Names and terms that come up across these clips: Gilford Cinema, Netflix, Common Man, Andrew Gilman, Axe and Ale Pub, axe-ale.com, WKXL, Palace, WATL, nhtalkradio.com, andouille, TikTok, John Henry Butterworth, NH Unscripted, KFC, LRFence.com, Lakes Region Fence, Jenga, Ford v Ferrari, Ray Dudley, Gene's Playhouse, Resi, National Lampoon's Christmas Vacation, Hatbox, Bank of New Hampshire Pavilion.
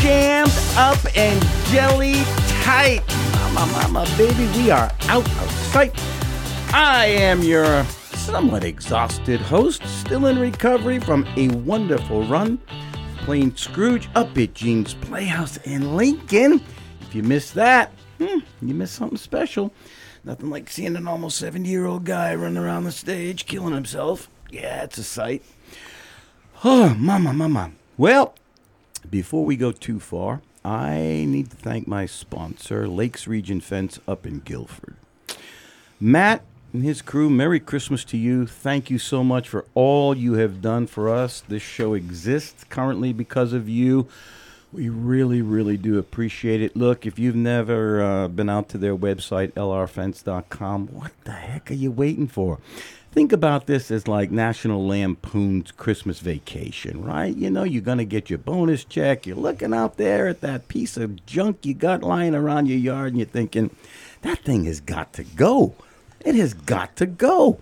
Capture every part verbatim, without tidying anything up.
jammed up and jelly tight. Mama, mama, baby, we are out of sight. I am your somewhat exhausted host, still in recovery from a wonderful run playing Scrooge up at Gene's Playhouse in Lincoln. If you missed that, hmm, you missed something special. Nothing like seeing an almost seventy-year-old guy running around the stage killing himself. Yeah, it's a sight. Oh, mama, mama. Well, before we go too far, I need to thank my sponsor, Lakes Region Fence up in Gilford. Matt and his crew, Merry Christmas to you. Thank you so much for all you have done for us. This show exists currently because of you. We really, really do appreciate it. Look, if you've never uh, been out to their website, L R Fence dot com, what the heck are you waiting for? Think about this as like National Lampoon's Christmas Vacation, right? You know, you're going to get your bonus check. You're looking out there at that piece of junk you got lying around your yard, and you're thinking, that thing has got to go. It has got to go.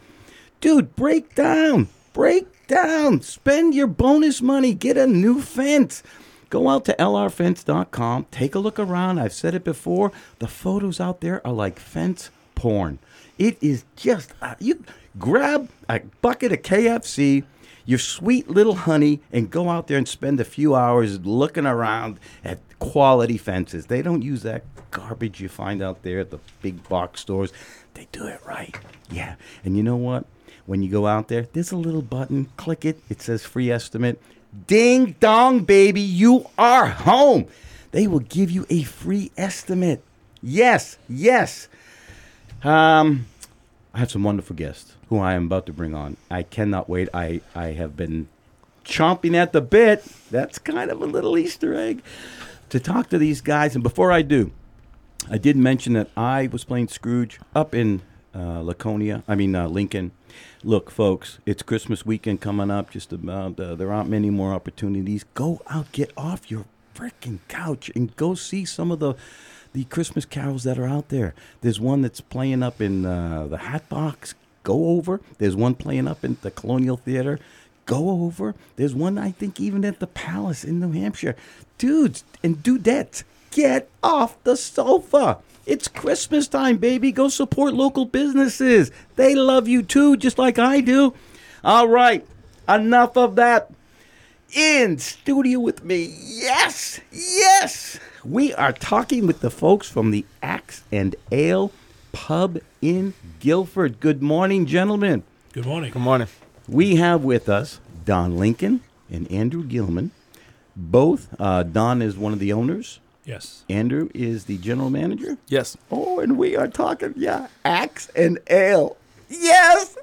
Dude, break down. Break down. Spend your bonus money. Get a new fence. Go out to L R Fence dot com. Take a look around. I've said it before. The photos out there are like fence porn. It is just, uh, you grab a bucket of K F C, your sweet little honey, and go out there and spend a few hours looking around at quality fences. They don't use that garbage you find out there at the big box stores. They do it right. Yeah. And you know what? When you go out there, there's a little button. Click it. It says free estimate. Ding dong, baby, you are home. They will give you a free estimate. Yes, yes. Um, I have some wonderful guests who I am about to bring on. I cannot wait. I, I have been chomping at the bit. That's kind of a little Easter egg to talk to these guys. And before I do, I did mention that I was playing Scrooge up in Uh, Laconia, I mean uh, Lincoln. Look, folks, it's Christmas weekend coming up. Just about uh, there aren't many more opportunities. Go out, get off your freaking couch, and go see some of the the Christmas carols that are out there. There's one that's playing up in uh, the Hatbox. Go over. There's one playing up in the Colonial Theater. Go over. There's one I think even at the Palace in New Hampshire. Dudes and dudettes, get off the sofa. It's Christmas time, baby. Go support local businesses. They love you too, just like I do. All right, enough of that. In studio with me, yes, yes, we are talking with the folks from the Axe and Ale Pub in Gilford. Good morning, gentlemen. Good morning. Good morning. We have with us Don Lincoln and Andrew Gilman. Both, uh, Don is one of the owners. Yes. Andrew is the general manager? Yes. Oh, and we are talking, yeah, axe and ale. Yes!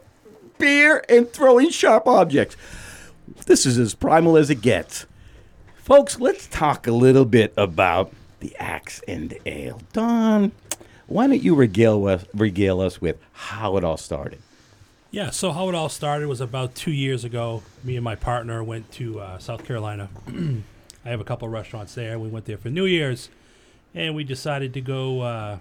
Beer and throwing sharp objects. This is as primal as it gets. Folks, let's talk a little bit about the axe and ale. Don, why don't you regale us, regale us with how it all started? Yeah, so how it all started was about two years ago. Me and my partner went to uh, South Carolina. I have a couple of restaurants there. We went there for New Year's, and we decided to go uh,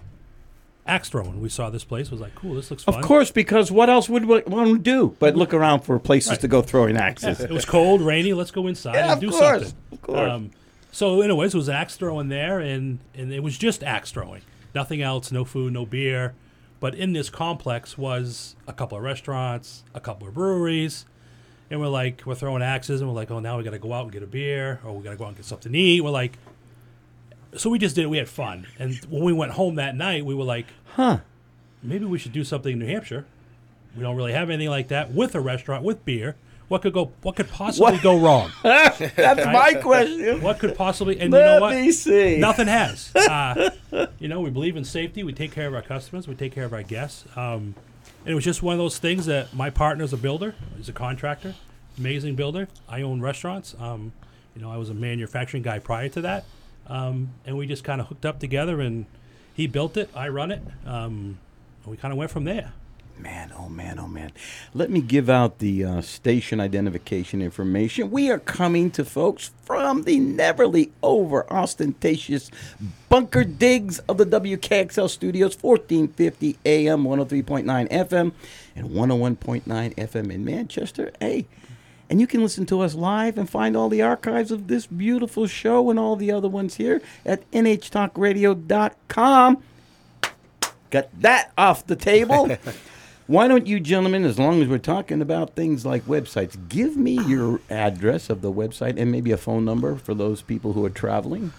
axe throwing. We saw this place. It was like, cool, this looks fun. Of course, because what else would one do but look around for places right. to go throwing axes? Yeah, it was cold, rainy. Let's go inside yeah, and do course, something. Of course. Um, so anyways, it was axe throwing there, and, and it was just axe throwing. Nothing else, no food, no beer. But in this complex was a couple of restaurants, a couple of breweries. And we're like, we're throwing axes, and we're like, oh, now we got to go out and get a beer, or we got to go out and get something to eat. We're like, so we just did it. We had fun. And when we went home that night, we were like, huh, maybe we should do something in New Hampshire. We don't really have anything like that with a restaurant, with beer. What could go? What could possibly what? go wrong? That's right? my question. What could possibly, and Let you know what? me see. Nothing has. Uh, you know, we believe in safety. We take care of our customers. We take care of our guests. Um And it was just one of those things that my partner's a builder. He's a contractor, amazing builder. I own restaurants. Um, you know, I was a manufacturing guy prior to that. Um, and we just kind of hooked up together, and he built it. I run it. Um, and we kind of went from there. Man, oh, man, oh, man. Let me give out the uh, station identification information. We are coming to folks from the neverly over-ostentatious bunker digs of the W K X L studios, fourteen fifty A M, one oh three point nine F M, and one oh one point nine F M in Manchester. Hey, And you can listen to us live and find all the archives of this beautiful show and all the other ones here at N H talk radio dot com. Got that off the table. Why don't you gentlemen, as long as we're talking about things like websites, give me your address of the website and maybe a phone number for those people who are traveling.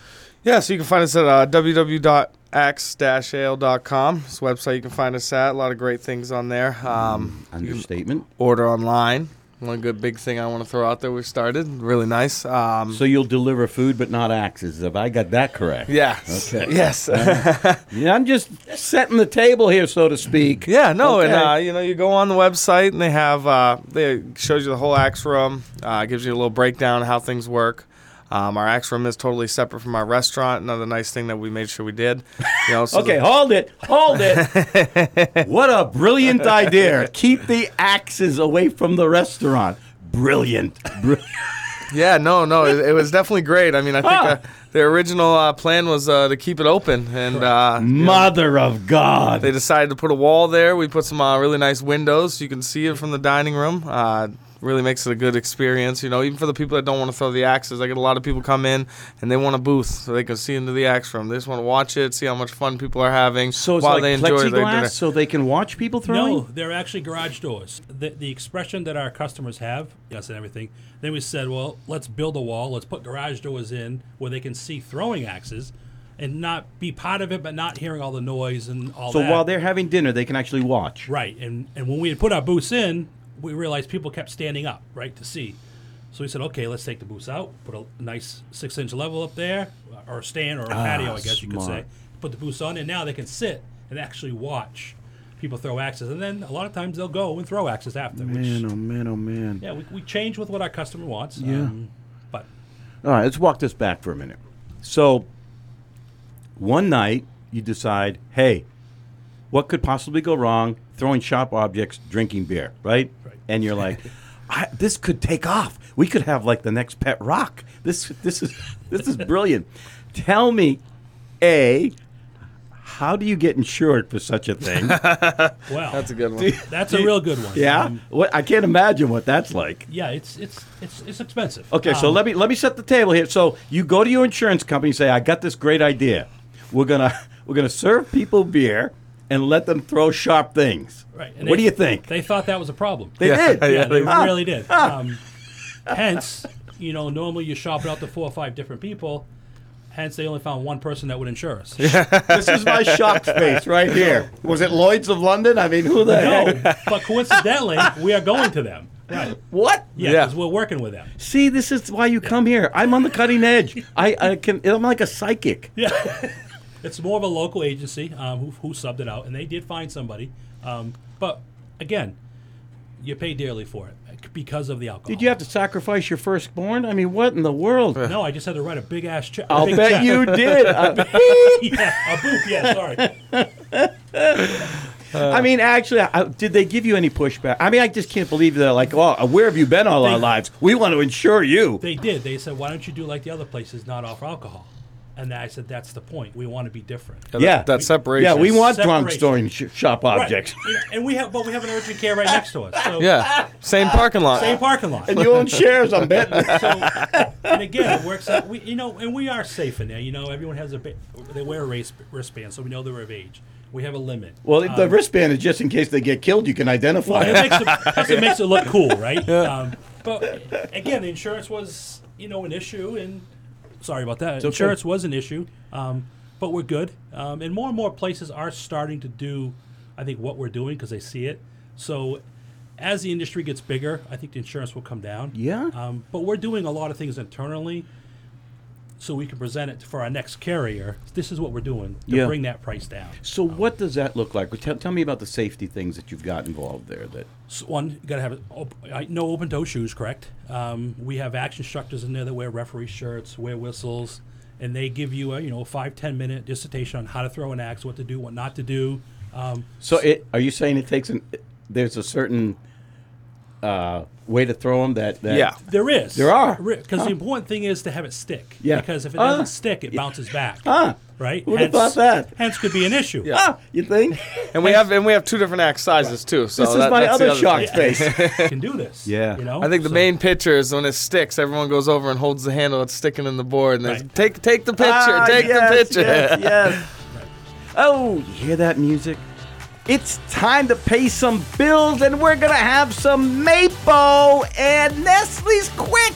Yeah, so you can find us at uh, w w w dot axe dash ale dot com. It's a website you can find us at. A lot of great things on there. Um, Understatement. Order online. One good big thing I want to throw out there, we started. Really nice. Um, so you'll deliver food but not axes. Have I got that correct? Yeah. Okay. Yes. uh, yeah, I'm just setting the table here, so to speak. Yeah, no, okay. and uh, you know, you go on the website and they have uh, they shows you the whole axe room, uh, gives you a little breakdown of how things work. Um, our axe room is totally separate from our restaurant. Another nice thing that we made sure we did. You know, so okay, the- hold it, hold it. What a brilliant idea. Keep the axes away from the restaurant. Brilliant. Br- yeah, no, no, it, it was definitely great. I mean, I think huh. uh, the original uh, plan was uh, to keep it open. and uh, Mother you know, of God. They decided to put a wall there. We put some uh, really nice windows. You can see it from the dining room. Uh Really makes it a good experience, you know, even for the people that don't want to throw the axes. I get a lot of people come in and they want a booth so they can see into the axe room. They just want to watch it, see how much fun people are having so it's while like they enjoy their dinner. So they can watch people throwing? No, they're actually garage doors. The, the expression that our customers have, yes, and everything, then we said, well, let's build a wall. Let's put garage doors in where they can see throwing axes and not be part of it, but not hearing all the noise and all so that. So while they're having dinner, they can actually watch. Right, and, and when we had put our booths in, we realized people kept standing up, right, to see. So we said, okay, let's take the booths out, put a nice six-inch level up there, or a stand, or a ah, patio, I guess smart. you could say. Put the booths on, and now they can sit and actually watch people throw axes. And then a lot of times they'll go and throw axes after. Man, which, oh, man, oh, man. Yeah, we, we change with what our customer wants. Yeah. Um, but. All right, let's walk this back for a minute. So one night you decide, hey, what could possibly go wrong? Throwing sharp objects, drinking beer, right? Right. And you're like, I, this could take off. We could have like the next pet rock. This this is this is brilliant. Tell me, A, how do you get insured for such a thing? Well, that's a good one. You, that's a real good one. Yeah, um, what, I can't imagine what that's like. Yeah, it's it's it's it's expensive. Okay, um, so let me let me set the table here. So you go to your insurance company and say, I got this great idea. We're gonna we're gonna serve people beer and let them throw sharp things. Right. And what they, do you think? They thought that was a problem. They yeah. did. Yeah, yeah they, they ah, really did. Ah. Um, hence, you know, normally you shop it out to four or five different people. Hence, they only found one person that would insure us. This is my shop space right here. Was it Lloyd's of London? I mean, who the hell? No, but coincidentally, we are going to them. Right. What? Yeah, because yeah. we're working with them. See, this is why you yeah. come here. I'm on the cutting edge. I, I can. I'm like a psychic. Yeah. It's more of a local agency um, who, who subbed it out, and they did find somebody. Um, but, again, you pay dearly for it because of the alcohol. Did you have to sacrifice your firstborn? I mean, what in the world? No, I just had to write a big-ass check. I'll big bet check. You did. A boop. Yeah, a boop, yeah, sorry. Uh, I mean, actually, I, did they give you any pushback? I mean, I just can't believe they're like, oh, where have you been all they, our lives? We want to insure you. They did. They said, why don't you do like the other places, not offer alcohol? And I said, that's the point. We want to be different. Yeah, yeah. That, that separation. Yeah, we want drunk storing sh- shop objects. Right. And we have, but we have an urgent care right next to us. So yeah, same parking lot. Same parking lot. And you own shares, I'm betting. So, and again, it works out. We, you know, and we are safe in there. You know, everyone has a ba- they wear a race, wristband, so we know they're of age. We have a limit. Well, um, the wristband is just in case they get killed. You can identify. Well, it makes it, plus it makes it look cool, right? Yeah. Um, but again, the insurance was, you know, an issue and. Sorry about that. It's insurance okay. was an issue, um, but we're good. Um, and more and more places are starting to do, I think, what we're doing because they see it. So as the industry gets bigger, I think the insurance will come down. Yeah. Um, but we're doing a lot of things internally so we can present it for our next carrier. This is what we're doing to yeah. bring that price down. So um, what does that look like? Tell, tell me about the safety things that you've got involved there. That so one, you got to have op- no open-toe shoes, correct? Um, we have action instructors in there that wear referee shirts, wear whistles, and they give you a you know five, ten-minute dissertation on how to throw an axe, what to do, what not to do. Um, so it, are you saying it takes an? There's a certain... uh, way to throw them? That, that yeah, there is. There are. Because huh. the important thing is to have it stick. Yeah. Because if it doesn't uh, stick, it bounces back. Huh. Right? Who would have thought that? Hence could be an issue. Yeah. Ah, you think? And we have and we have two different axe sizes, too. So this that, is my other, other shock face. You can do this. Yeah. You know? I think the so. main picture is when it sticks, everyone goes over and holds the handle that's sticking in the board. And right. take, take the picture. Ah, take yes, the picture. Yes, yes. Right. Oh, you hear that music? It's time to pay some bills, and we're going to have some maple and Nestle's Quick.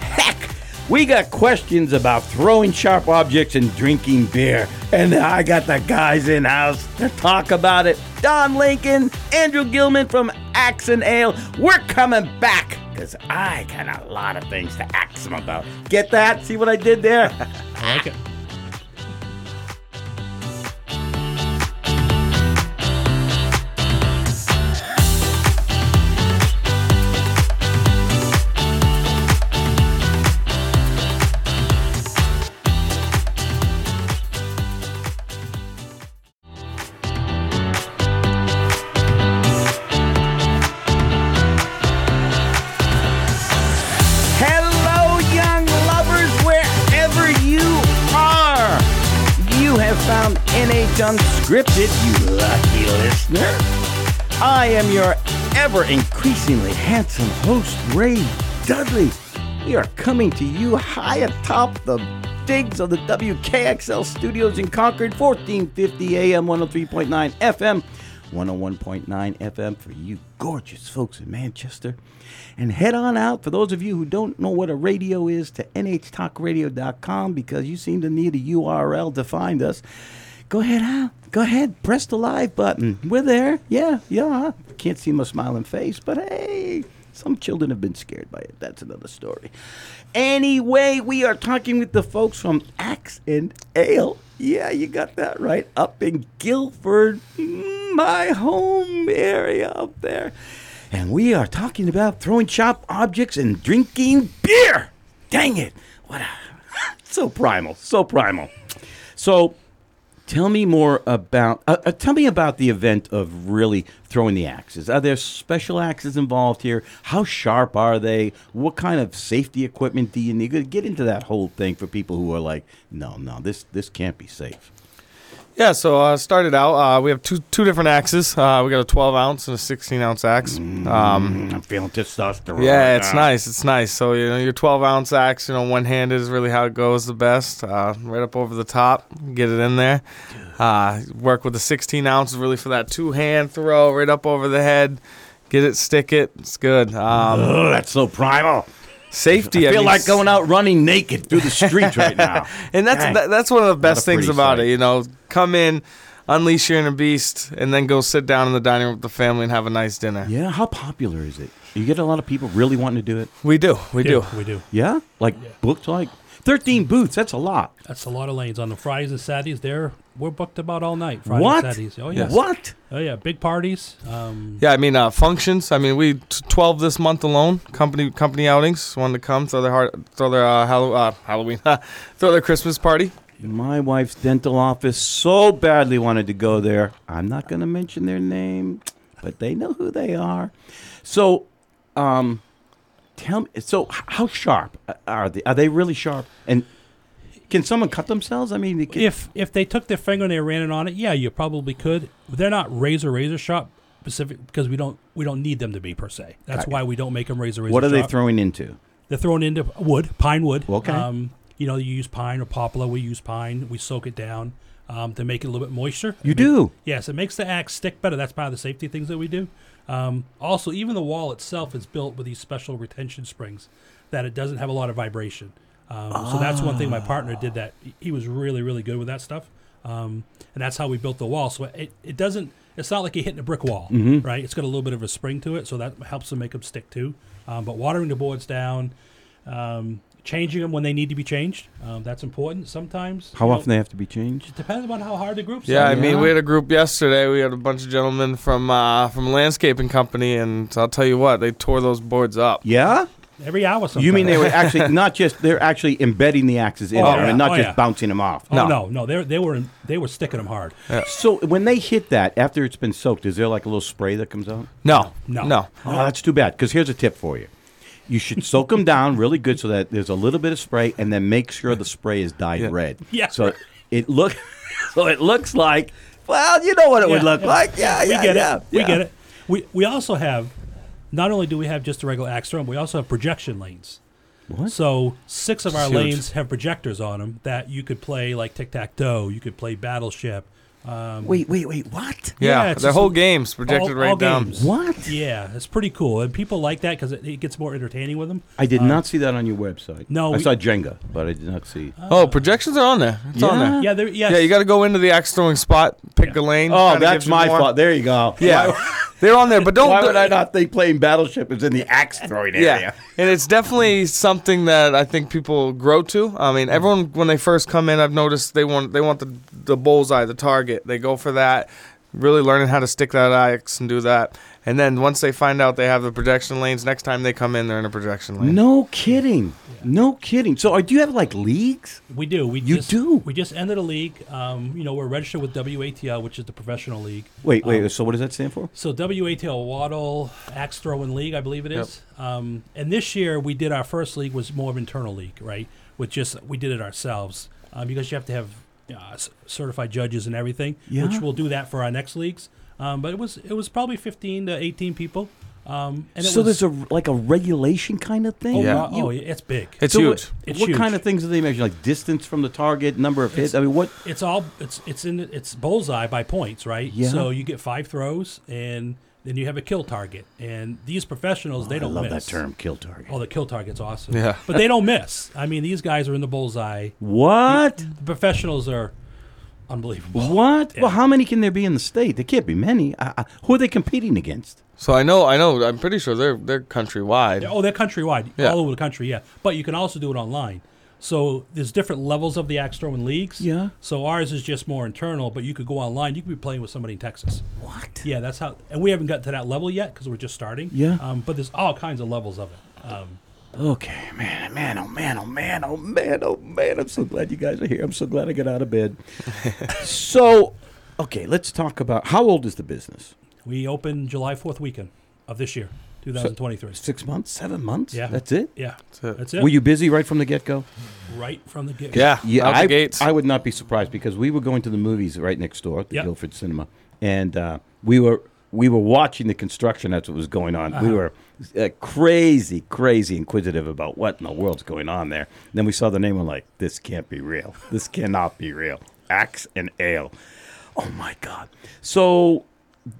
Heck. We got questions about throwing sharp objects and drinking beer. And I got the guys in-house to talk about it. Don Lincoln, Andrew Gilman from Axe and Ale. We're coming back, because I got a lot of things to axe them about. Get that? See what I did there? I like it. Unscripted, you lucky listener. I am your ever-increasingly handsome host, Ray Dudley. We are coming to you high atop the digs of the W K X L studios in Concord, fourteen fifty A M, one oh three point nine F M, one oh one point nine F M for you gorgeous folks in Manchester. And head on out, for those of you who don't know what a radio is, to N H talk radio dot com, because you seem to need a U R L to find us. Go ahead, huh? Go ahead, press the live button. We're there. Yeah, yeah. Can't see my smiling face, but hey, some children have been scared by it. That's another story. Anyway, we are talking with the folks from Axe and Ale. Yeah, you got that right. Up in Gilford, my home area up there. And we are talking about throwing sharp objects and drinking beer. Dang it. What a... So primal. So primal. So... Tell me more about, uh, uh, tell me about the event of really throwing the axes. Are there special axes involved here? How sharp are they? What kind of safety equipment do you need? Get into that whole thing for people who are like, no, no, this this can't be safe. Yeah, so uh, started out, uh, we have two two different axes. Uh, we got a twelve ounce and a sixteen ounce axe. Mm, um, I'm feeling testosterone. Yeah, it's nice. It's nice. So you know, your twelve ounce axe, you know, one handed is really how it goes the best. Uh, right up over the top, get it in there. Uh, work with the sixteen ounce, really for that two hand throw, right up over the head. Get it, stick it. It's good. Um, Ugh, that's so primal. Safety. I feel I mean, like going out running naked through the streets right now. And that's that, that's one of the best things about sight. It. You know, come in, unleash your inner beast, and then go sit down in the dining room with the family and have a nice dinner. Yeah. How popular is it? You get a lot of people really wanting to do it. We do. We yeah, do. We do. Yeah. Like yeah. booked like thirteen booths. That's a lot. That's a lot of lanes on the Fridays and Saturdays. There. We're booked about all night, Friday what? and Saturdays. Oh, yeah. What? Oh, yeah, big parties. Um, yeah, I mean, uh, functions. I mean, we, twelve this month alone, company company outings, wanted to come, throw their, hard, throw their uh, Hall- uh, Halloween, throw their Christmas party. My wife's dental office so badly wanted to go there. I'm not going to mention their name, but they know who they are. So, um, tell me, so how sharp are they? Are they really sharp? And... Can someone cut themselves? I mean, can... if if they took their finger and they ran it on it, yeah, you probably could. They're not razor razor sharp specific because we don't we don't need them to be per se. That's why we don't make them razor razor. What are sharp. They throwing into? They're thrown into wood, pine wood. Okay. Um, you know, you use pine or poplar. We use pine. We soak it down um, to make it a little bit moisture. You I do. Mean, yes, it makes the axe stick better. That's part of the safety things that we do. Um, also, even the wall itself is built with these special retention springs that it doesn't have a lot of vibration. Um, ah. So that's one thing my partner did that he was really, really good with that stuff. Um, and that's how we built the wall. So it, it doesn't, it's not like you're hitting a brick wall, mm-hmm. right? It's got a little bit of a spring to it. So that helps them make them stick too. Um, but watering the boards down, um, changing them when they need to be changed. Um, that's important sometimes. How often know, they have to be changed? It depends on how hard the group's yeah, are. Yeah, I mean, we had a group yesterday. We had a bunch of gentlemen from, uh, from a landscaping company. And I'll tell you what, they tore those boards up. Yeah? Every hour sometimes. You mean they were actually not just, they're actually embedding the axes in oh, there yeah. and not oh, just yeah. bouncing them off. Oh, no, no, no they they were in, they were sticking them hard. Yeah. So when they hit that, after it's been soaked, is there like a little spray that comes out? No, no. no. no. Oh, that's too bad, because here's a tip for you. You should soak them down really good so that there's a little bit of spray, and then make sure the spray is dyed yeah. red. Yeah. So it look, so it looks like, well, you know what it yeah, would look yeah. like. Yeah, we yeah, get yeah, it. Yeah. We get it. We we also have... Not only do we have just a regular axe drum, we also have projection lanes. What? So six of our Shoot. lanes have projectors on them that you could play like tic-tac-toe. You could play Battleship. Um, wait, wait, wait, what? Yeah, yeah the whole game's projected all, right all down. Games. What? Yeah, it's pretty cool. And people like that because it, it gets more entertaining with them. I did um, not see that on your website. No. I we, saw Jenga, but I did not see. Uh, oh, projections are on there. It's yeah. on there. Yeah, there, yes. yeah, you got to go into the axe throwing spot, pick yeah. a lane. Oh, that's my fault. There you go. Yeah. They're on there, but don't. Why would I not think playing Battleship is in the axe throwing area? Yeah, and it's definitely something that I think people grow to. I mean, everyone when they first come in, I've noticed they want they want the the bullseye, the target. They go for that. Really learning how to stick that axe and do that. And then once they find out they have the projection lanes, next time they come in, they're in a projection lane. No kidding, yeah. no kidding. So, do you have like leagues? We do. We you just, do. We just ended a league. Um, you know, we're registered with W A T L, which is the professional league. Wait, wait. Um, so, what does that stand for? So, W A T L, W A T L Axe Throwing League, I believe it is. Yep. Um, and this year, we did our first league was more of an internal league, right? With just we did it ourselves um, because you have to have uh, certified judges and everything, yeah. which we'll do that for our next leagues. Um, but it was it was probably fifteen to eighteen people. Um, and it so was, there's a like a regulation kind of thing? Oh, yeah. oh it's big. It's so huge. What, it's what huge. kind of things do they measure? Like distance from the target, number of it's, hits? I mean, what? It's all it's it's in it's bullseye by points, right? Yeah. So you get five throws, and then you have a kill target. And these professionals, oh, they don't miss. I love miss. that term, kill target. Oh, the kill target's awesome. Yeah. But they don't miss. I mean, these guys are in the bullseye. What? The, the professionals are... Unbelievable. What? Yeah. Well, how many can there be in the state? There can't be many. I, I, who are they competing against? So I know, I know, I'm pretty sure they're they're countrywide. They're, oh, they're countrywide, yeah. all over the country, yeah. But you can also do it online. So there's different levels of the axe throwing leagues. Yeah. So ours is just more internal, but you could go online. You could be playing with somebody in Texas. What? Yeah, that's how. And we haven't gotten to that level yet because we're just starting. Yeah. Um, but there's all kinds of levels of it. Um, Okay, man, man, oh, man, oh, man, oh, man, oh, man. I'm so glad you guys are here. I'm so glad I got out of bed. So, okay, let's talk about how old is the business? We opened July fourth weekend of this year, twenty twenty-three. So six months, seven months? Yeah. That's it? Yeah, that's it. That's it. Were you busy right from the get-go? Right from the get-go. Yeah, yeah out I, the gates. I would not be surprised because we were going to the movies right next door at the yep. Gilford Cinema, and uh, we were... We were watching the construction. That's what was going on. Uh-huh. We were uh, crazy, crazy inquisitive about what in the world's going on there. And then we saw the name and we're like, this can't be real. This cannot be real. Axe and Ale. Oh, my God. So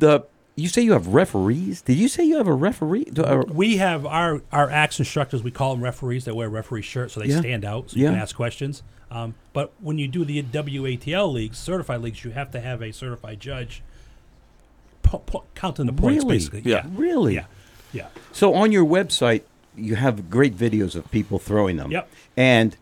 the you say you have referees? Did you say you have a referee? We have our, our axe instructors. We call them referees. They wear referee shirts so they yeah. stand out so you yeah. can ask questions. Um, but when you do the W A T L leagues, certified leagues, you have to have a certified judge Po- po- counting the points, really? basically. Yeah. yeah. Really? Yeah. yeah. So on your website, you have great videos of people throwing them. Yep. And,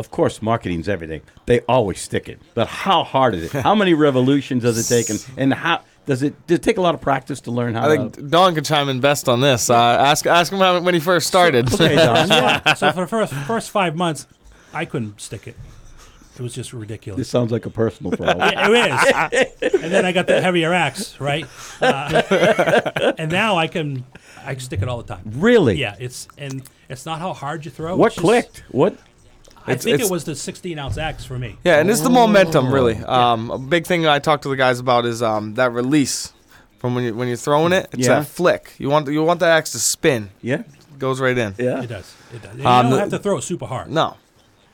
of course, marketing's everything. They always stick it. But how hard is it? How many revolutions does it take? And, and how does it, does it take a lot of practice to learn how I to... I think Don could chime in best on this. Uh, ask ask him how, when he first started. So, okay, Don. yeah. So for the first, first five months, I couldn't stick it. It was just ridiculous. This sounds like a personal problem. Yeah, it is. And then I got the heavier axe, right? Uh, and now I can, I can stick it all the time. Really? Yeah. It's and it's not how hard you throw. What clicked? Just, what? I it's, think it's, it was the sixteen ounce axe for me. Yeah, and it's the momentum, really. Um, a big thing I talk to the guys about is um, that release from when you when you're throwing it. It's yeah. that flick. You want you want the axe to spin. Yeah. It goes right in. Yeah. It does. It does. And um, you don't the, have to throw it super hard. No.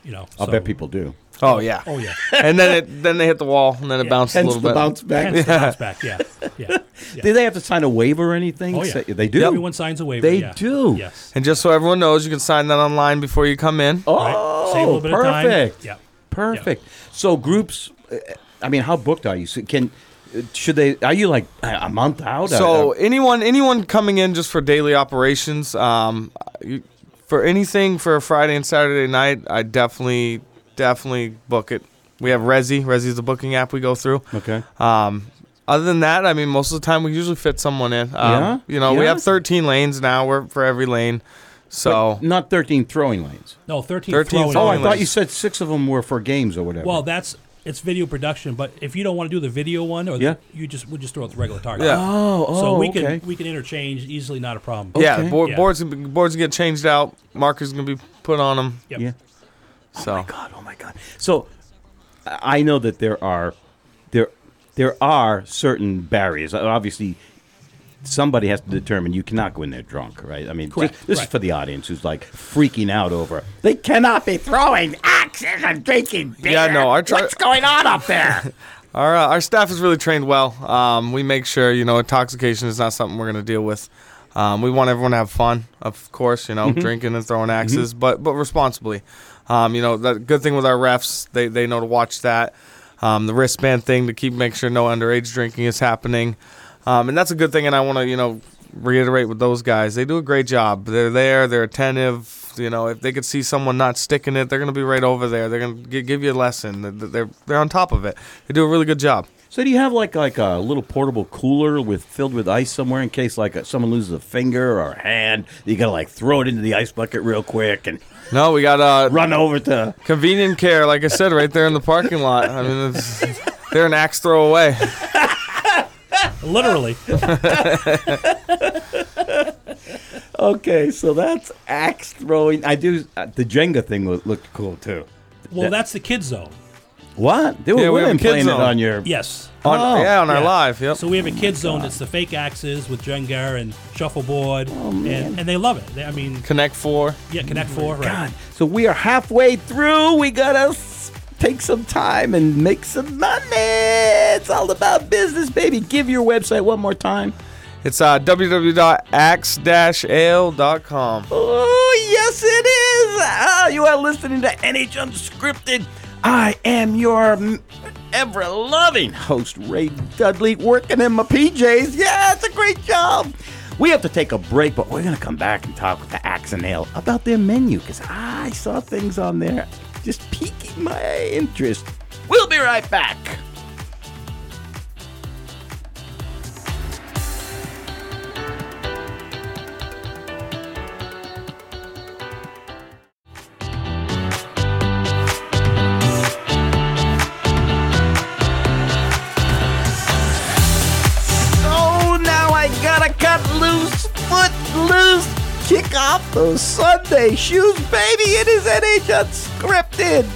You know. I'll so. bet people do. Oh yeah! Oh yeah! And then it then they hit the wall, and then it yeah. bounces Hence a little the bit. Bounce back. Hence yeah. the bounce back. Yeah. yeah. yeah. Do they have to sign a waiver or anything? Oh yeah. They do. Everyone signs a waiver. They yeah. do. Yes. And just so everyone knows, you can sign that online before you come in. Oh, right. Save a little bit perfect. Of time. Yeah. Perfect. Yeah. So groups, I mean, how booked are you? So can should they? Are you like a month out? So or, anyone anyone coming in just for daily operations, um, for anything for a Friday and Saturday night, I definitely. Definitely book it. We have Resi. Resi is the booking app we go through. Okay. Um, other than that, I mean, most of the time we usually fit someone in. Um, yeah. You know, yeah. we have thirteen lanes now. We're for every lane. So but not thirteen throwing lanes. No, thirteen, thirteen throwing lanes. Oh, I thought you said six of them were for games or whatever. Well, that's it's video production, but if you don't want to do the video one, or yeah. the, you just we just throw out the regular target. Yeah. Oh, oh, so we okay. can we can interchange easily, not a problem. Okay. Yeah, board, yeah, boards boards get changed out. Markers gonna be put on them. Yep. Yeah. So. Oh my god! Oh my god! So I know that there are there there are certain barriers. Obviously. Somebody has to determine you cannot go in there drunk, right? I mean, just, this right. is for the audience who's like freaking out over. They cannot be throwing axes and drinking beer. Yeah, no, our tra- what's going on up there? our uh, our staff is really trained well. Um, we make sure you know intoxication is not something we're going to deal with. Um, we want everyone to have fun, of course, you know, mm-hmm. drinking and throwing axes, mm-hmm. but but responsibly. Um, you know, the good thing with our refs, they they know to watch that. Um, the wristband thing to keep make sure no underage drinking is happening. Um, and that's a good thing, and I want to, you know, reiterate with those guys. They do a great job. They're there. They're attentive. You know, if they could see someone not sticking it, they're going to be right over there. They're going to give you a lesson. They're, they're they're on top of it. They do a really good job. So do you have, like, like a little portable cooler with filled with ice somewhere in case, like, a, someone loses a finger or a hand? You got to, like, throw it into the ice bucket real quick and no, we got uh, run over to... Convenient Care, like I said, right there in the parking lot. I mean, it's, they're an axe throw away. Literally. Okay, so that's axe throwing. I do uh, the Jenga thing looked cool too. Well, that, that's the kids zone. What? There were yeah, women we playing zone. It on your yes. On, oh, yeah, on yeah. our live. Yep. So we have a kids oh zone that's the fake axes with Jenga and shuffleboard, oh, and, and they love it. They, I mean, Connect Four. Yeah, Connect Four. Right. God. So we are halfway through. We got us. Take some time and make some money. It's all about business, baby. Give your website one more time. It's uh, w w w dot axe dash ale dot com. Oh, yes it is. Oh, you are listening to N H Unscripted. I am your ever-loving host, Ray Dudley, working in my P Js. Yeah, it's a great job. We have to take a break, but we're going to come back and talk to Axe and Ale about their menu, because I saw things on there just piquing my interest. We'll be right back. Oh, now I gotta cut loose, foot loose. Kick off those Sunday shoes, baby. It is N H Unscripted.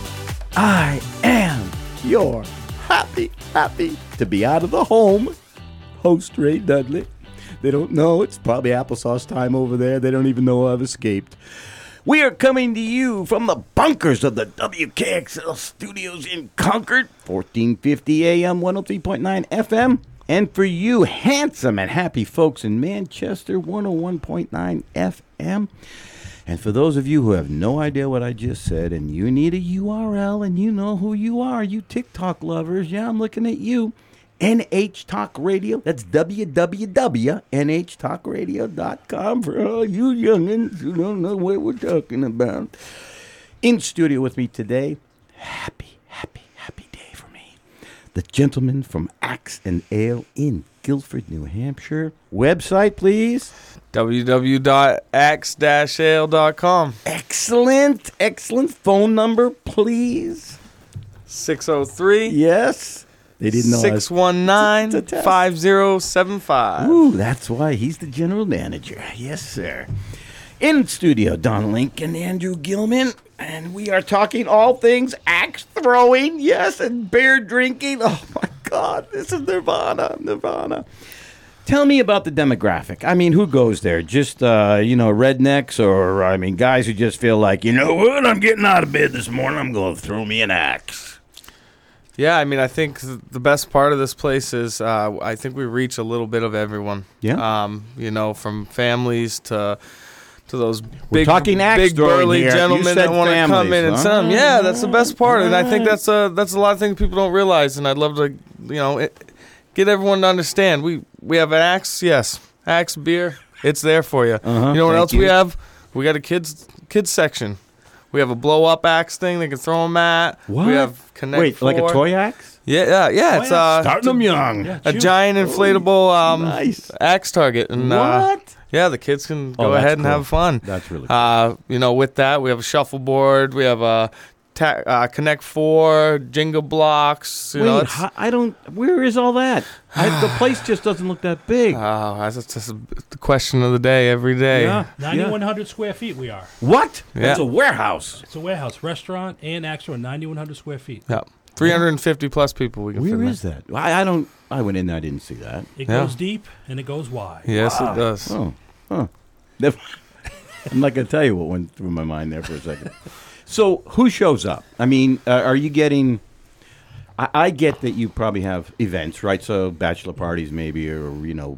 I am your happy, happy to be out of the home host, Ray Dudley. They don't know. It's probably applesauce time over there. They don't even know I've escaped. We are coming to you from the bunkers of the W K X L studios in Concord, fourteen fifty A M, one oh three point nine F M. And for you handsome and happy folks in Manchester, one oh one point nine F M. And for those of you who have no idea what I just said and you need a U R L and you know who you are, you TikTok lovers, yeah, I'm looking at you. N H Talk Radio, that's w w w dot n h talk radio dot com for all you youngins who don't know what we're talking about. In studio with me today, happy, happy. The gentleman from Axe and Ale in Gilford, New Hampshire. Website, please. w w w dot axe dash ale dot com. Excellent. Excellent. Phone number, please. six oh three. Yes. They didn't know. six one nine, five oh seven five. Ooh, that's why he's the general manager. Yes, sir. In studio, Don Lincoln, Andrew Gilman. And we are talking all things axe throwing, yes, and beer drinking. Oh, my God, this is nirvana, nirvana. Tell me about the demographic. I mean, who goes there? Just, uh, you know, rednecks or, I mean, guys who just feel like, you know what, I'm getting out of bed this morning. I'm going to throw me an axe. Yeah, I mean, I think the best part of this place is uh, I think we reach a little bit of everyone. Yeah. Um, you know, from families to... to those big, big burly gentlemen that want to come in and huh? some. Yeah, that's the best part. And I think that's a, that's a lot of things people don't realize. And I'd love to, you know, it, get everyone to understand. We we have an axe, yes. Axe, beer, it's there for you. Uh-huh, you know what else you. we have? We got a kids kids section. We have a blow-up axe thing they can throw them at. What? We have Connect Wait, Four. Like a toy axe? Yeah, yeah, yeah. Toy it's uh, starting them young. Yeah, a giant inflatable um, nice. axe target. And, what? Uh, yeah, the kids can go oh, ahead and cool. have fun. That's really cool. Uh, you know, with that, we have a shuffleboard. We have a ta- uh, Connect Four, Jenga blocks. You Wait, know, it's, how, I don't. Where is all that? I, the place just doesn't look that big. Oh, that's just the question of the day every day. Yeah. nine thousand one hundred yeah. square feet we are. What? Yeah. That's a warehouse. It's a warehouse, restaurant, and actual nine thousand one hundred square feet. Yep. three hundred fifty plus people we can fit in. Where is that? I, I don't. I went in there. I didn't see that. It yeah. goes deep and it goes wide. Yes, wow. it does. Oh, huh. I'm not going to tell you what went through my mind there for a second. So who shows up? I mean, uh, are you getting... I, I get that you probably have events, right? So bachelor parties maybe, or, you know,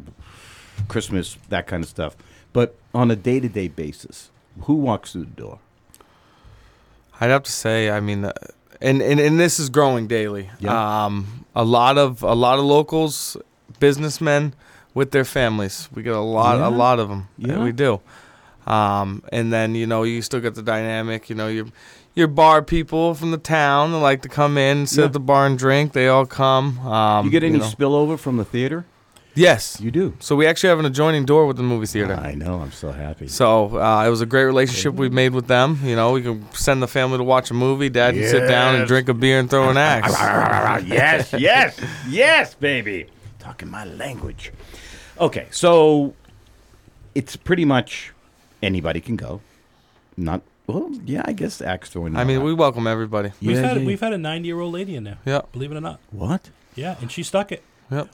Christmas, that kind of stuff. But on a day-to-day basis, who walks through the door? I'd have to say, I mean... Uh, And, and and this is growing daily. Yeah. Um, a lot of a lot of locals, businessmen with their families. We get a lot yeah. a lot of them. Yeah, we do. Um, and then you know you still get the dynamic. You know your your bar people from the town that like to come in, and sit yeah. at the bar and drink. They all come. Um, you get any you know. spillover from the theater? Yes. You do. So we actually have an adjoining door with the movie theater. I know. I'm so happy. So uh, it was a great relationship we made with them. You know, we can send the family to watch a movie. Dad yes. can sit down and drink a beer and throw an axe. Yes, yes, yes, baby. Talking my language. Okay, so it's pretty much anybody can go. Not, well, yeah, I guess axe throwing. I mean, out. we welcome everybody. Yeah, we've, had, yeah, we've yeah. had a ninety-year-old lady in there. Yeah. Believe it or not. What? Yeah, and she stuck it. Yep.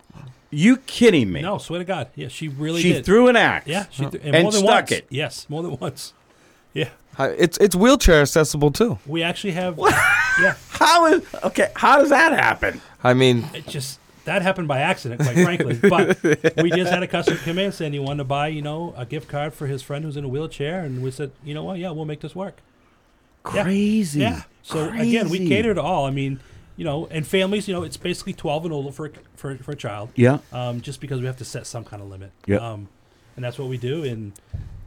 You kidding me? No, swear to God. Yeah, she really she did. She threw an axe. Yeah, she th- and, and more than stuck once. it. Yes, more than once. Yeah. It's it's wheelchair accessible too. We actually have. What? Yeah. How is okay? How does that happen? I mean, it just that happened by accident, quite frankly. But we just had a customer come in saying he wanted to buy, you know, a gift card for his friend who's in a wheelchair, and we said, you know what? Yeah, we'll make this work. Crazy. Yeah. yeah. So Crazy. again, we cater to all. I mean. You know, and families, you know, it's basically twelve and older for a, for, for a child. Yeah. Um, just because we have to set some kind of limit. Yeah. Um, and that's what we do. And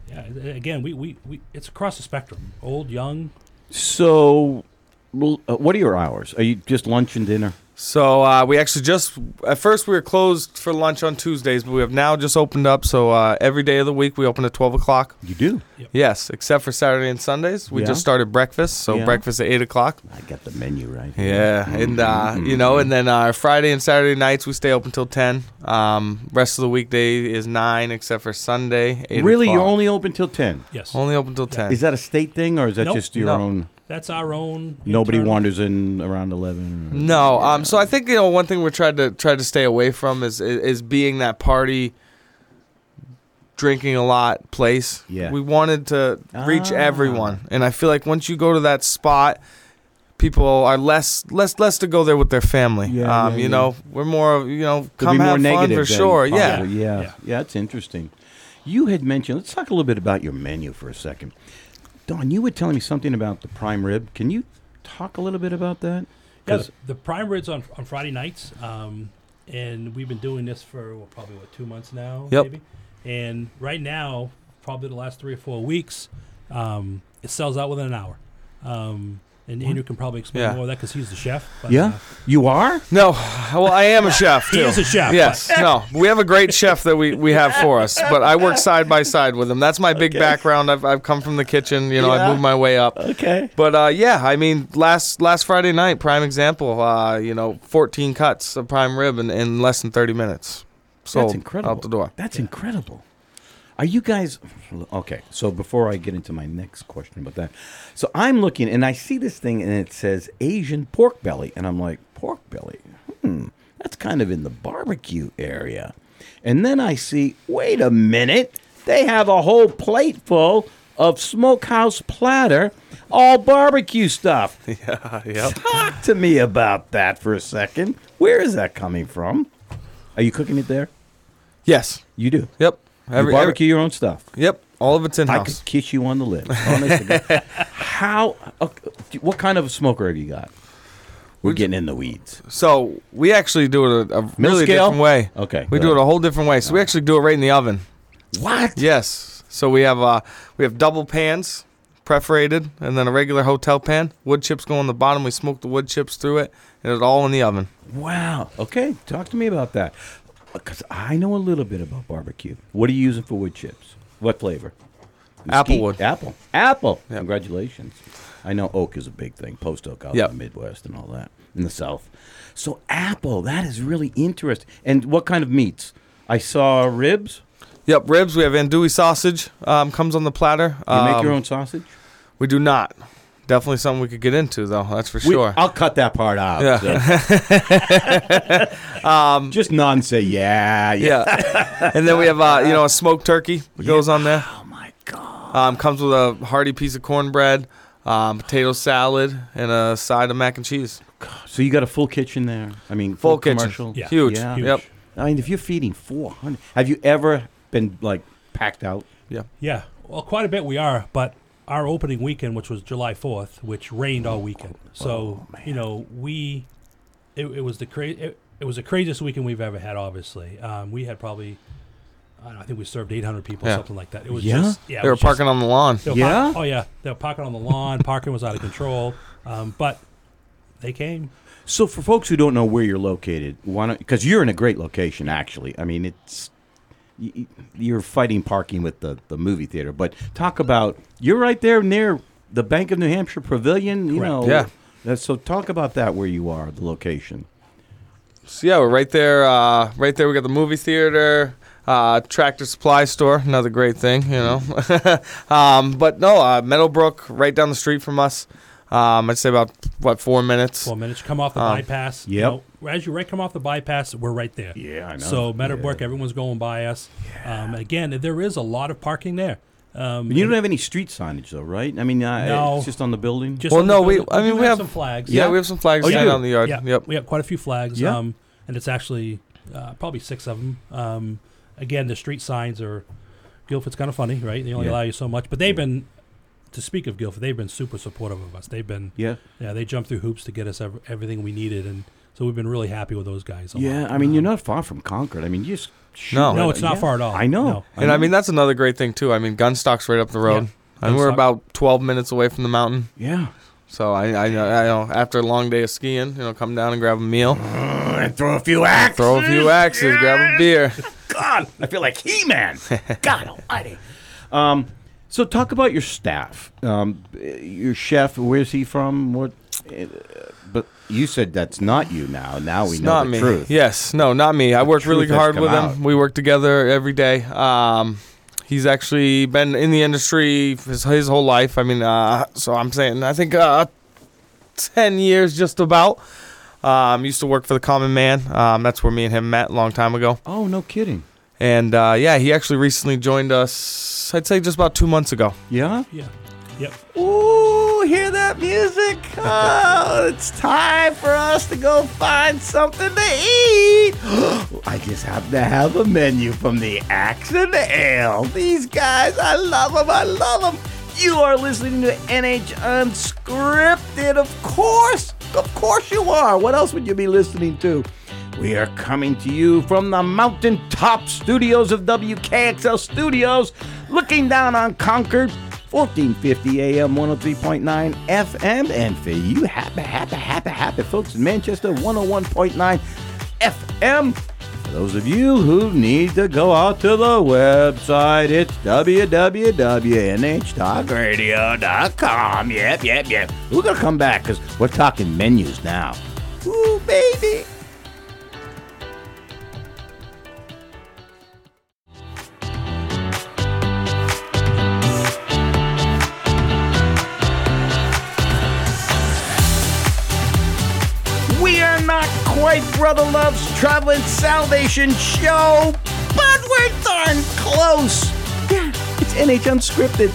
yeah, again, we, we, we it's across the spectrum, old, young. So, well, uh, what are your hours? Are you just lunch and dinner? So uh, we actually just at first we were closed for lunch on Tuesdays, but we have now just opened up. So uh, every day of the week we open at twelve o'clock. You do? Yep. Yes, except for Saturday and Sundays. We yeah. just started breakfast, so yeah. breakfast at eight o'clock. I got the menu right. Yeah, mm-hmm. and uh, you know, and then our Friday and Saturday nights we stay open till ten. Um, rest of the weekday is nine, except for Sunday. eight Really, o'clock. You're only open till ten? Yes, only open till yeah. ten. Is that a state thing, or is that nope. just your no. own? That's our own. Nobody internal. wanders in around eleven. No, yeah. um. So I think you know one thing we're trying to try to stay away from is is, is being that party, drinking a lot place. Yeah. We wanted to reach ah. everyone, and I feel like once you go to that spot, people are less less less to go there with their family. Yeah, um. Yeah, you yeah. know, we're more you know It'll come have fun for sure. Yeah. yeah. Yeah. Yeah. That's interesting. You had mentioned. Let's talk a little bit about your menu for a second. Don, you were telling me something about the prime rib. Can you talk a little bit about that? Yeah, the, the prime rib's on on Friday nights, um, and we've been doing this for well, probably, what, two months now? Yep. Maybe? And right now, probably the last three or four weeks, um, it sells out within an hour. Um, and what? Andrew can probably explain yeah. more of that because he's the chef. But, yeah? Uh, you are? No. Well, I am a chef, too. He is a chef. Yes. No. We have a great chef that we, we have for us, but I work side by side with him. That's my big okay. background. I've I've come from the kitchen. You know, yeah. I moved my way up. Okay. But, uh, yeah, I mean, last last Friday night, prime example, uh, you know, fourteen cuts of prime rib in, in less than thirty minutes. So That's incredible. Out the door. That's yeah. incredible. Are you guys okay? So before I get into my next question about that, so I'm looking and I see this thing and it says Asian pork belly, and I'm like, pork belly? Hmm, that's kind of in the barbecue area. And then I see, wait a minute, they have a whole plate full of smokehouse platter, all barbecue stuff. Yeah, yeah. Talk to me about that for a second. Where is that coming from? Are you cooking it there? Yes, you do. Yep. Every, you barbecue every, your own stuff. Yep, all of it's in house. I could kiss you on the lips. How? Okay, what kind of a smoker have you got? We're we, getting in the weeds. So we actually do it a, a really scale? different way. Okay, we do ahead. it a whole different way. So all we right. actually do it right in the oven. What? Yes. So we have uh, we have double pans, perforated, and then a regular hotel pan. Wood chips go on the bottom. We smoke the wood chips through it, and it's all in the oven. Wow. Okay, talk to me about that. Because I know a little bit about barbecue. What are you using for wood chips? What flavor? Applewood. Apple. Apple. Yeah. Congratulations. I know oak is a big thing, post oak out yep. in the Midwest and all that, in the South. So apple, that is really interesting. And what kind of meats? I saw ribs. Yep, ribs. We have andouille sausage. Um, comes on the platter. You um, make your own sausage? We do not. Definitely something we could get into, though. That's for sure. We, I'll cut that part out. Yeah. So. um, Just non say, yeah, yeah. yeah. And then we have, uh, you know, a smoked turkey that yeah. goes on there. Oh, my God. Um, comes with a hearty piece of cornbread, um, potato salad, and a side of mac and cheese. God. So you got a full kitchen there? I mean, full, full kitchen. Commercial. Yeah. Huge. Yeah. Huge. Yep. I mean, if you're feeding four hundred, have you ever been, like, packed out? Yeah. Yeah. Well, quite a bit we are, but our opening weekend, which was July fourth, which rained all weekend. So, oh, you know, we, it, it was the cra- it, it was the craziest weekend we've ever had, obviously. Um, we had probably, I don't know, I think we served eight hundred people, yeah. something like that. It was yeah? just, yeah. They were parking just, on the lawn. Yeah? Park- oh, yeah. They were parking on the lawn. Parking was out of control. Um, but they came. So for folks who don't know where you're located, why don't, because you're in a great location, actually. I mean, it's, you're fighting parking with the, the movie theater, but talk about, you're right there near the Bank of New Hampshire Pavilion. You Correct. know, yeah. So talk about that, where you are, the location. So yeah, we're right there. Uh, right there, we got the movie theater, uh, Tractor Supply Store, another great thing, you know. um, but no, uh, Meadowbrook, right down the street from us. Um, I'd say about what four minutes. Four minutes. Come off the um, bypass. Yep. You know, as you right come off the bypass, we're right there. Yeah, I know. So Meadowbrook, yeah. everyone's going by us. Yeah. Um, again, there is a lot of parking there. Um, but you don't have any street signage, though, right? I mean, uh, no, it's just on the building. Just well, no, we. I mean, we, we have, have some flags. Yeah, yeah, we have some flags down oh, on the yard. Yeah. Yep, we have quite a few flags. Yeah. Um, and it's actually uh, probably six of them. Um, again, the street signs are Guilford's kind of funny, right? They only yeah. allow you so much, but they've yeah. been. To speak of Guilford, they've been super supportive of us. They've been, yeah, yeah. They jumped through hoops to get us ev- everything we needed, and so we've been really happy with those guys. Yeah, lot. I mean, um, you're not far from Concord. I mean, you just shoot no, right no, it's not yeah. far at all. I know, no. and I, know. I mean that's another great thing too. I mean, Gunstock's right up the road, yeah. and we're about twelve minutes away from the mountain. Yeah. So I, I, I know after a long day of skiing, you know, come down and grab a meal, uh, and throw a few axes, throw a few axes, yes! grab a beer. God, I feel like He-Man. God Almighty. Um. So talk about your staff, um, your chef. Where's he from? What? Uh, but you said that's not you now. Now we it's know not the me. Truth. Yes, no, not me. The I worked really hard with out. him. We work together every day. Um, he's actually been in the industry his, his whole life. I mean, uh, so I'm saying I think uh, ten years just about. Um, used to work for the Common Man. Um, that's where me and him met a long time ago. Oh, no kidding. And, uh, yeah, he actually recently joined us, I'd say just about two months ago. Yeah? Yeah. Yep. Ooh, hear that music? Oh, it's time for us to go find something to eat. I just happen to have a menu from the Axe and Ale. These guys, I love them. I love them. You are listening to N H Unscripted, of course. Of course you are. What else would you be listening to? We are coming to you from the mountaintop studios of W K X L Studios, looking down on Concord, fourteen fifty A M, one oh three point nine F M, and for you happy, happy, happy, happy folks in Manchester, one oh one point nine F M. For those of you who need to go out to the website, it's w w w dot n h talk radio dot com. Yep, yep, yep. We're going to come back because we're talking menus now. Ooh, baby. White Brother Love's Traveling Salvation Show, but we're darn close. Yeah, it's N H Unscripted.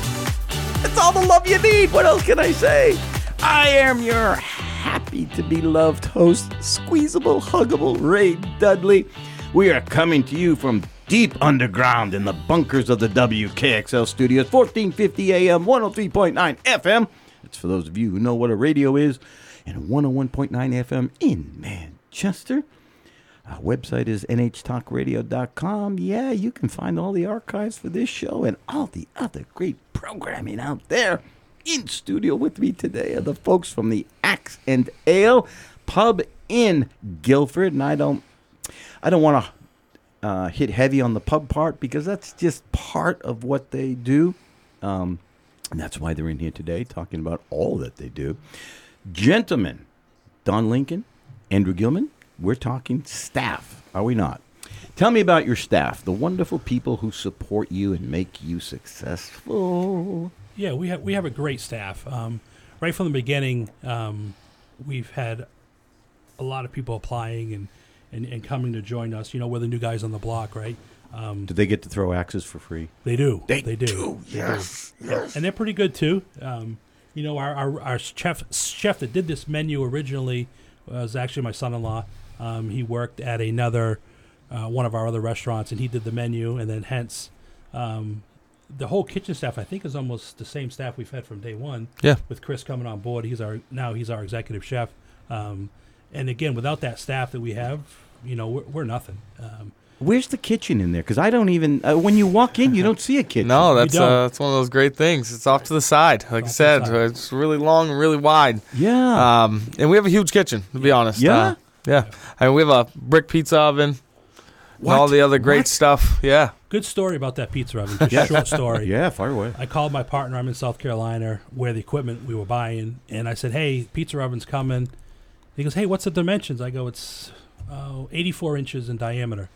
It's all the love you need. What else can I say? I am your happy-to-be-loved host, squeezable, huggable Ray Dudley. We are coming to you from deep underground in the bunkers of the W K X L Studios, fourteen fifty A M, one oh three point nine F M. It's for those of you who know what a radio is, and one oh one point nine F M in Manchester. Chester. Our website is n h talk radio dot com. Yeah, you can find all the archives for this show and all the other great programming out there. In studio with me today are the folks from the Axe and Ale Pub in Guilford, and I don't I don't want to uh, hit heavy on the pub part because that's just part of what they do. Um, and that's why they're in here today talking about all that they do. Gentlemen, Don Lincoln, Andrew Gilman, we're talking staff, are we not? Tell me about your staff, the wonderful people who support you and make you successful. Yeah, we have we have a great staff. Um, right from the beginning, um, we've had a lot of people applying and, and, and coming to join us. You know, we're the new guys on the block, right? Um, do they get to throw axes for free? They do. They, they do. do. Yes. They do. Yes. And they're pretty good, too. Um, you know, our, our, our chef, chef that did this menu originally was actually my son-in-law. Um, he worked at another... Uh, one of our other restaurants, and he did the menu, and then hence um, the whole kitchen staff I think is almost the same staff we've had from day one. Yeah. With Chris coming on board, he's our now he's our executive chef. Um, and again, without that staff that we have, you know, we're, we're nothing. Um, Where's the kitchen in there? Because I don't even uh, when you walk in, you don't see a kitchen. No, that's uh, that's one of those great things. It's off to the side, like I said, it's really long, really wide. Yeah. Um, and we have a huge kitchen, to be honest. Yeah. Uh, yeah. I mean, we have a brick pizza oven. What? And all the other great what? stuff, yeah. Good story about that pizza oven, just a short story. Yeah, fire away. I called my partner. I'm in South Carolina where the equipment we were buying, and I said, hey, pizza oven's coming. He goes, hey, what's the dimensions? I go, it's uh, eighty-four inches in diameter.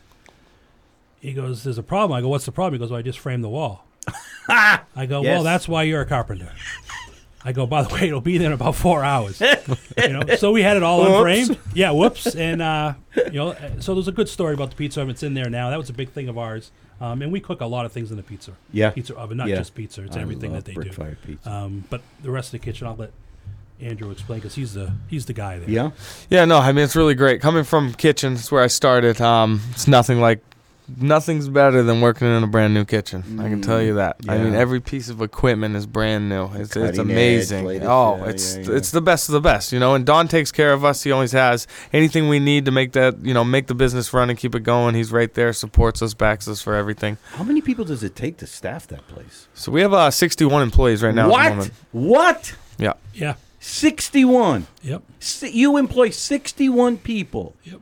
He goes, there's a problem. I go, what's the problem? He goes, well, I just framed the wall. I go, yes. Well, that's why you're a carpenter. I go, by the way, it'll be there in about four hours. You know, so we had it all unframed. Yeah, whoops. And uh, you know, so there's a good story about the pizza oven. It's in there now. That was a big thing of ours. Um, and we cook a lot of things in the pizza. Yeah. Pizza oven, not yeah. just pizza. It's I everything love that they brick do. Fire pizza. Um, but the rest of the kitchen, I'll let Andrew explain because he's the he's the guy there. Yeah. Yeah. No, I mean it's really great coming from kitchen. It's where I started. Um, it's nothing like. Nothing's better than working in a brand new kitchen. Mm. I can tell you that. Yeah. I mean, every piece of equipment is brand new. It's Cutting it's amazing. Edge, oh, yeah, it's yeah, yeah. it's the best of the best, you know. And Don takes care of us. He always has anything we need to make that, you know, make the business run and keep it going. He's right there, supports us, backs us for everything. How many people does it take to staff that place? So we have uh, sixty-one employees right now. What? At the moment. What? Yeah. Yeah. sixty-one. Yep. S- you employ sixty-one people. Yep.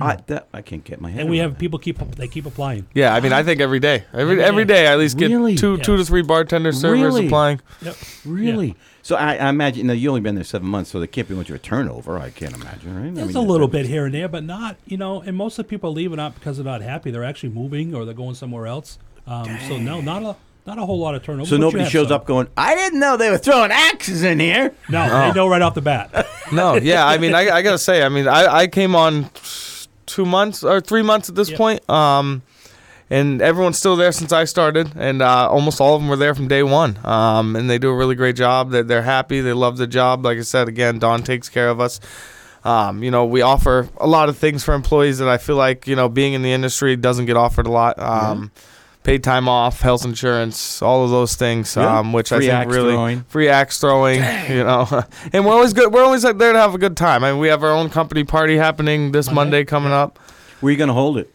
I, that, I can't get my head. And we have that. people keep they keep applying. Yeah, I mean, I think every day, every every day, I at least get really? two yeah. two to three bartenders, servers really? applying. Yep. Really. Yeah. So I, I imagine now you've only been there seven months, so there can't be much of a turnover. I can't imagine, right? There's I mean, a little bit here and there, but not you know. And most of the people are leaving not because they're not happy; they're actually moving or they're going somewhere else. Um, so no, not a. Not a whole lot of turnover. So nobody shows some. up going, I didn't know they were throwing axes in here. No, no. They know right off the bat. No, yeah. I mean, I, I got to say, I mean, I, I came on two months or three months at this yep. point. Um, and everyone's still there since I started. And uh, almost all of them were there from day one. Um, and they do a really great job. They're, they're happy. They love the job. Like I said, again, Don takes care of us. Um, you know, we offer a lot of things for employees that I feel like, you know, being in the industry doesn't get offered a lot. Um yeah. Paid time off, health insurance, all of those things, yeah. um, which free I think really throwing. free axe throwing, you know. And we're always good. We're always like there to have a good time. I mean, we have our own company party happening this Monday, Monday coming up. Where are you gonna hold it?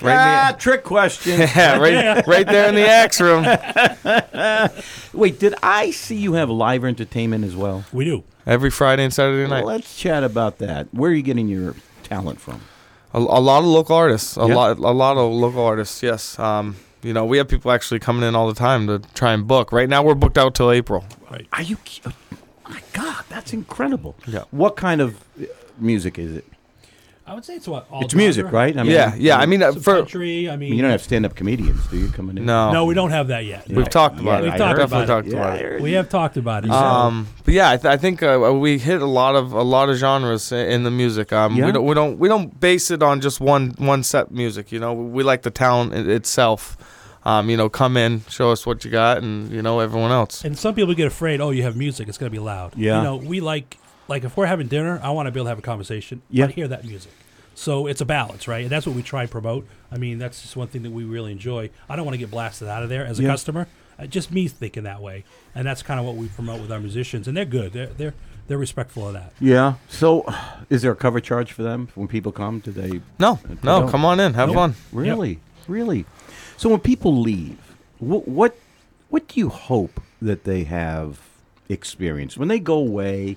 Right ah, in the, trick question. Yeah, right, yeah. right there in the axe room. Wait, did I see you have live entertainment as well? We do every Friday and Saturday night. Well, let's chat about that. Where are you getting your talent from? A, a lot of local artists. A yep. lot, a lot of local artists. Yes. Um, You know, we have people actually coming in all the time to try and book. Right now, we're booked out till April. Right. Are you? Oh my God, that's incredible. Yeah. What kind of music is it? I would say it's what all. It's genre. music, right? I mean, yeah, yeah. I mean, uh, for country. I mean, you don't have stand-up comedians, do you? Coming in? No, no, we don't have that yet. Yeah. We've talked about yeah, it. We've talked about, talked about yeah, it. We have talked about it. Um, but yeah, I, th- I think uh, we hit a lot of a lot of genres in the music. Um, yeah. we don't we don't we don't base it on just one one set music. You know, we like the town itself. Um, you know, come in, show us what you got, and you know everyone else. And some people get afraid. Oh, you have music; it's going to be loud. Yeah. You know, we like. Like, if we're having dinner, I want to be able to have a conversation. Yeah. I hear that music. So it's a balance, right? And that's what we try to promote. I mean, that's just one thing that we really enjoy. I don't want to get blasted out of there as a yeah. customer. Uh, just me thinking that way. And that's kind of what we promote with our musicians. And they're good. They're they're they're respectful of that. Yeah. So uh, is there a cover charge for them when people come? Do they? No. They no. Don't? Come on in. Have yeah. fun. Really? Yep. Really? So when people leave, wh- what what do you hope that they have experienced? When they go away...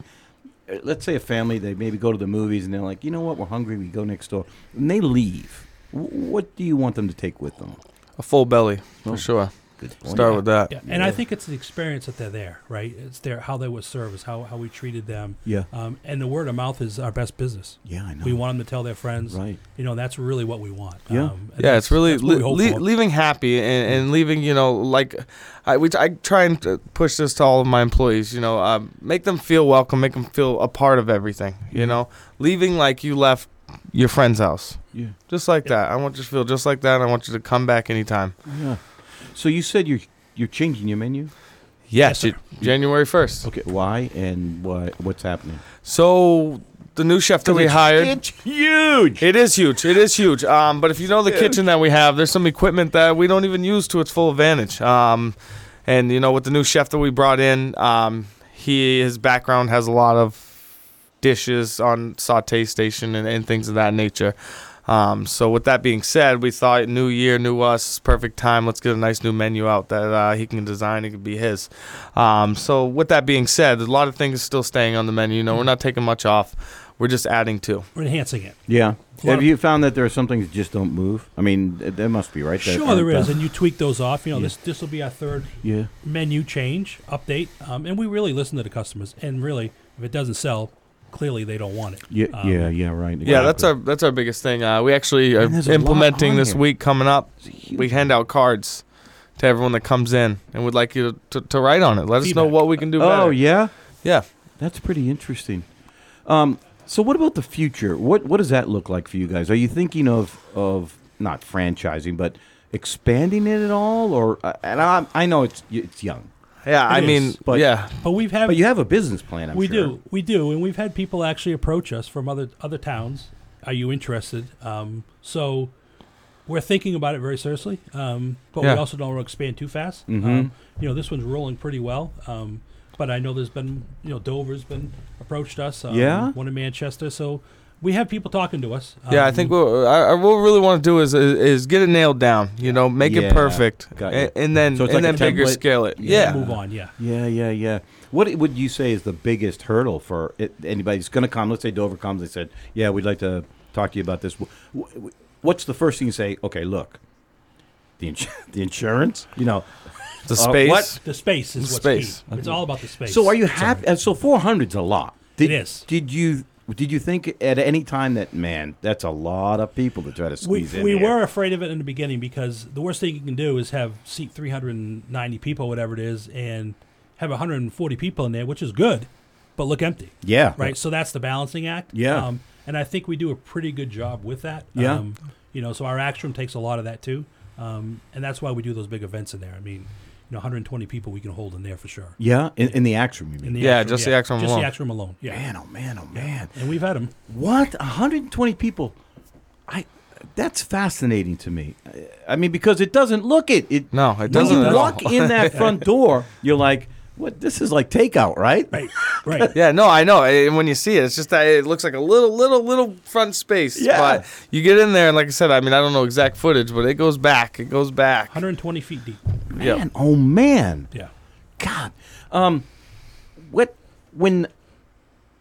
Let's say a family, they maybe go to the movies and they're like, you know what, we're hungry, we go next door. And they leave. What do you want them to take with them? A full belly, for oh, sure. Good point. Start yeah. with that. Yeah. And yeah. I think it's the experience that they're there, right? It's their how they were served, how how we treated them. Yeah. Um, and the word of mouth is our best business. Yeah, I know. We want them to tell their friends. Right. You know, that's really what we want. Yeah. Um, yeah, it's really le- le- leaving happy and, and leaving, you know, like I, which I try and push this to all of my employees, you know, um, make them feel welcome, make them feel a part of everything, you know, leaving like you left your friend's house. Yeah. Just like yeah. that. I want you to feel just like that. I want you to come back anytime. Yeah. So you said you're you're changing your menu? Yes, yes January first. Okay, why and what what's happening? So the new chef that we it's, hired. It's huge. It is huge. It is huge. Um, but if you know the huge. kitchen that we have, there's some equipment that we don't even use to its full advantage. Um, and you know, with the new chef that we brought in, um, he his background has a lot of dishes on saute station and, and things of that nature. Um, so with that being said, we thought new year, new us, perfect time. Let's get a nice new menu out that uh, he can design. It could be his. Um, so with that being said, a lot of things still staying on the menu. You know, we're not taking much off. We're just adding to. We're enhancing it. Yeah. Have you found that there are some things that just don't move? I mean, there must be, right? Sure, that, there is, and you tweak those off. You know, yeah. this this will be our third yeah. menu change, update, um, and we really listen to the customers. And really, if it doesn't sell, clearly, they don't want it. Yeah, um, yeah, yeah, right. Exactly. Yeah, that's our that's our biggest thing. Uh, we actually are implementing this here. week coming up. We hand out cards to everyone that comes in and would like you to, to, to write on it. Let Feedback. us know what we can do better. Oh, yeah? Yeah. That's pretty interesting. Um, so what about the future? What what does that look like for you guys? Are you thinking of, of not franchising, but expanding it at all? Or uh, and I I know it's it's young. Yeah, I it mean, is, but, yeah. But we've had. But you have a business plan. I'm we sure. do, we do, and we've had people actually approach us from other other towns. Are you interested? Um, so, we're thinking about it very seriously. Um, but yeah. we also don't want to expand too fast. Mm-hmm. Um, you know, this one's rolling pretty well. Um, but I know there's been, you know, Dover's been approached us. Um, yeah. One in Manchester, so. We have people talking to us. Um, yeah, I think we'll, I, what we really want to do is, is is get it nailed down, you know, make yeah, it perfect, and, and then so and like then bigger scale it. Yeah. yeah. Move on, yeah. Yeah, yeah, yeah. What would you say is the biggest hurdle for it, anybody that's going to come? Let's say Dover comes. They said, yeah, we'd like to talk to you about this. What's the first thing you say? Okay, look, the, ins- the insurance, you know. The space. Uh, what? The space is the what's space. Key. Okay. It's all about the space. So are you happy? Sorry. So four hundred's a lot. Did, it is. Did you... Did you think at any time that, man, that's a lot of people to try to squeeze we, in? We here. were afraid of it in the beginning because the worst thing you can do is have seat three hundred ninety people, whatever it is, and have one hundred forty people in there, which is good, but look empty. Yeah. Right? So that's the balancing act. Yeah. Um, and I think we do a pretty good job with that. Yeah. Um, you know, so our Axe Room takes a lot of that too. Um, and that's why we do those big events in there. I mean, you know, one hundred twenty people we can hold in there for sure. Yeah, in, in the Axe Room, you mean? The yeah, room, just yeah. the Axe Room just alone. Just the Axe Room alone. Yeah. Man, oh man, oh man. Yeah. And we've had them. What? one hundred twenty people? I. That's fascinating to me. I mean, because it doesn't look it. it no, it doesn't. When you walk all. in that front door, you're like, what? This is like takeout, right? Right, right. yeah, no, I know. And when you see it, it's just that it looks like a little, little, little front space. Yeah. But you get in there, and like I said, I mean, I don't know exact footage, but it goes back. It goes back. one hundred twenty feet deep. Man, yep. oh man. Yeah. God. Um, what, when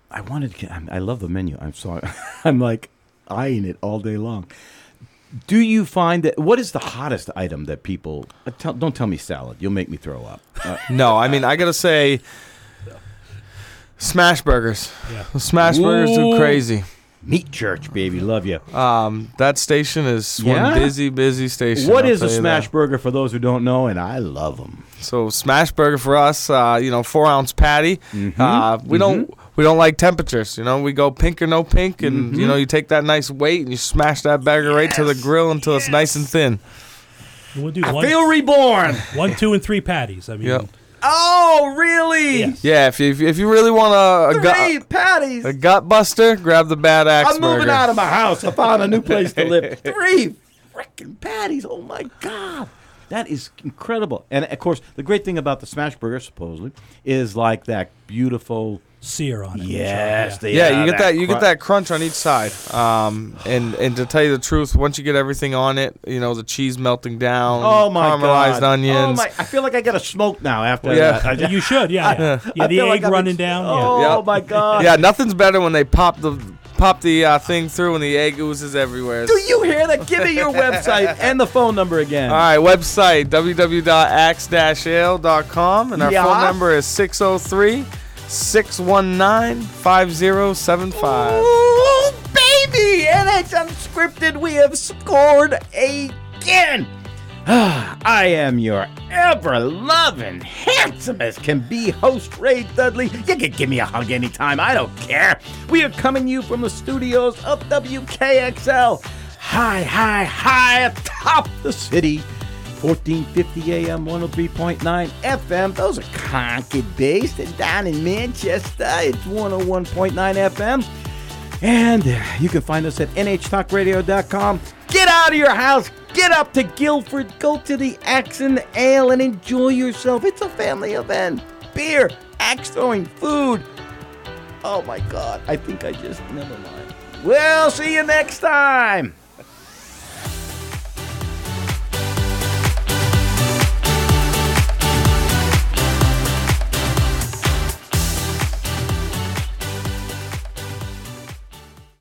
I wanted to, I love the menu. I'm sorry. I'm like eyeing it all day long. Do you find that, what is the hottest item that people, uh, tell, don't tell me salad. You'll make me throw up. Uh, no, I mean, I got to say, smash burgers. Yeah. Smash Ooh. burgers do crazy. Meat church, baby. Love you. Um, that station is yeah. one busy, busy station. What I'll is a smash that. burger for those who don't know? And I love them. So smash burger for us, uh, you know, four ounce patty. Mm-hmm. Uh, we mm-hmm. don't we don't like temperatures. You know, we go pink or no pink. And, mm-hmm. you know, you take that nice weight and you smash that burger yes. right to the grill until yes. it's nice and thin. We'll do I one, feel reborn. One, two, and three patties. I mean. Yep. Oh, really? Yes. Yeah, if you, if you really want a, a, Three gu- patties. a gut buster, grab the Bad Axe I'm moving burger. out of my house. I found a new place to live. Three freaking patties. Oh, my God. That is incredible. And, of course, the great thing about the smash burger, supposedly, is like that beautiful sear on it. Yes. They yeah, you get that, that you get that crunch on each side. Um, and, and to tell you the truth, once you get everything on it, you know, the cheese melting down, oh my caramelized God. onions. Oh my, I feel like I got a smoke now after yeah. that. Just, you should, yeah. yeah. yeah the egg like running ex- down. Oh, yeah. my God. Yeah, nothing's better when they pop the pop the uh, thing through and the egg oozes everywhere. Do you hear that? Give me your website and the phone number again. All right, website, w w w dot axe dash ale dot com, and our yeah. phone number is six oh three, six one nine, five oh seven five. Ooh, baby! N H Unscripted, we have scored again! I am your ever-loving, handsome-as-can-be host, Ray Dudley. You can give me a hug anytime. I don't care. We are coming to you from the studios of W K X L. High, high, high atop the city. fourteen fifty A M, one oh three point nine F M. Those are Concord based. They're down in Manchester. It's one oh one point nine F M. And you can find us at n h talk radio dot com. Get out of your house. Get up to Guilford. Go to the Axe and Ale and enjoy yourself. It's a family event. Beer, axe throwing, food. Oh, my God. I think I just... Never mind. We'll see you next time.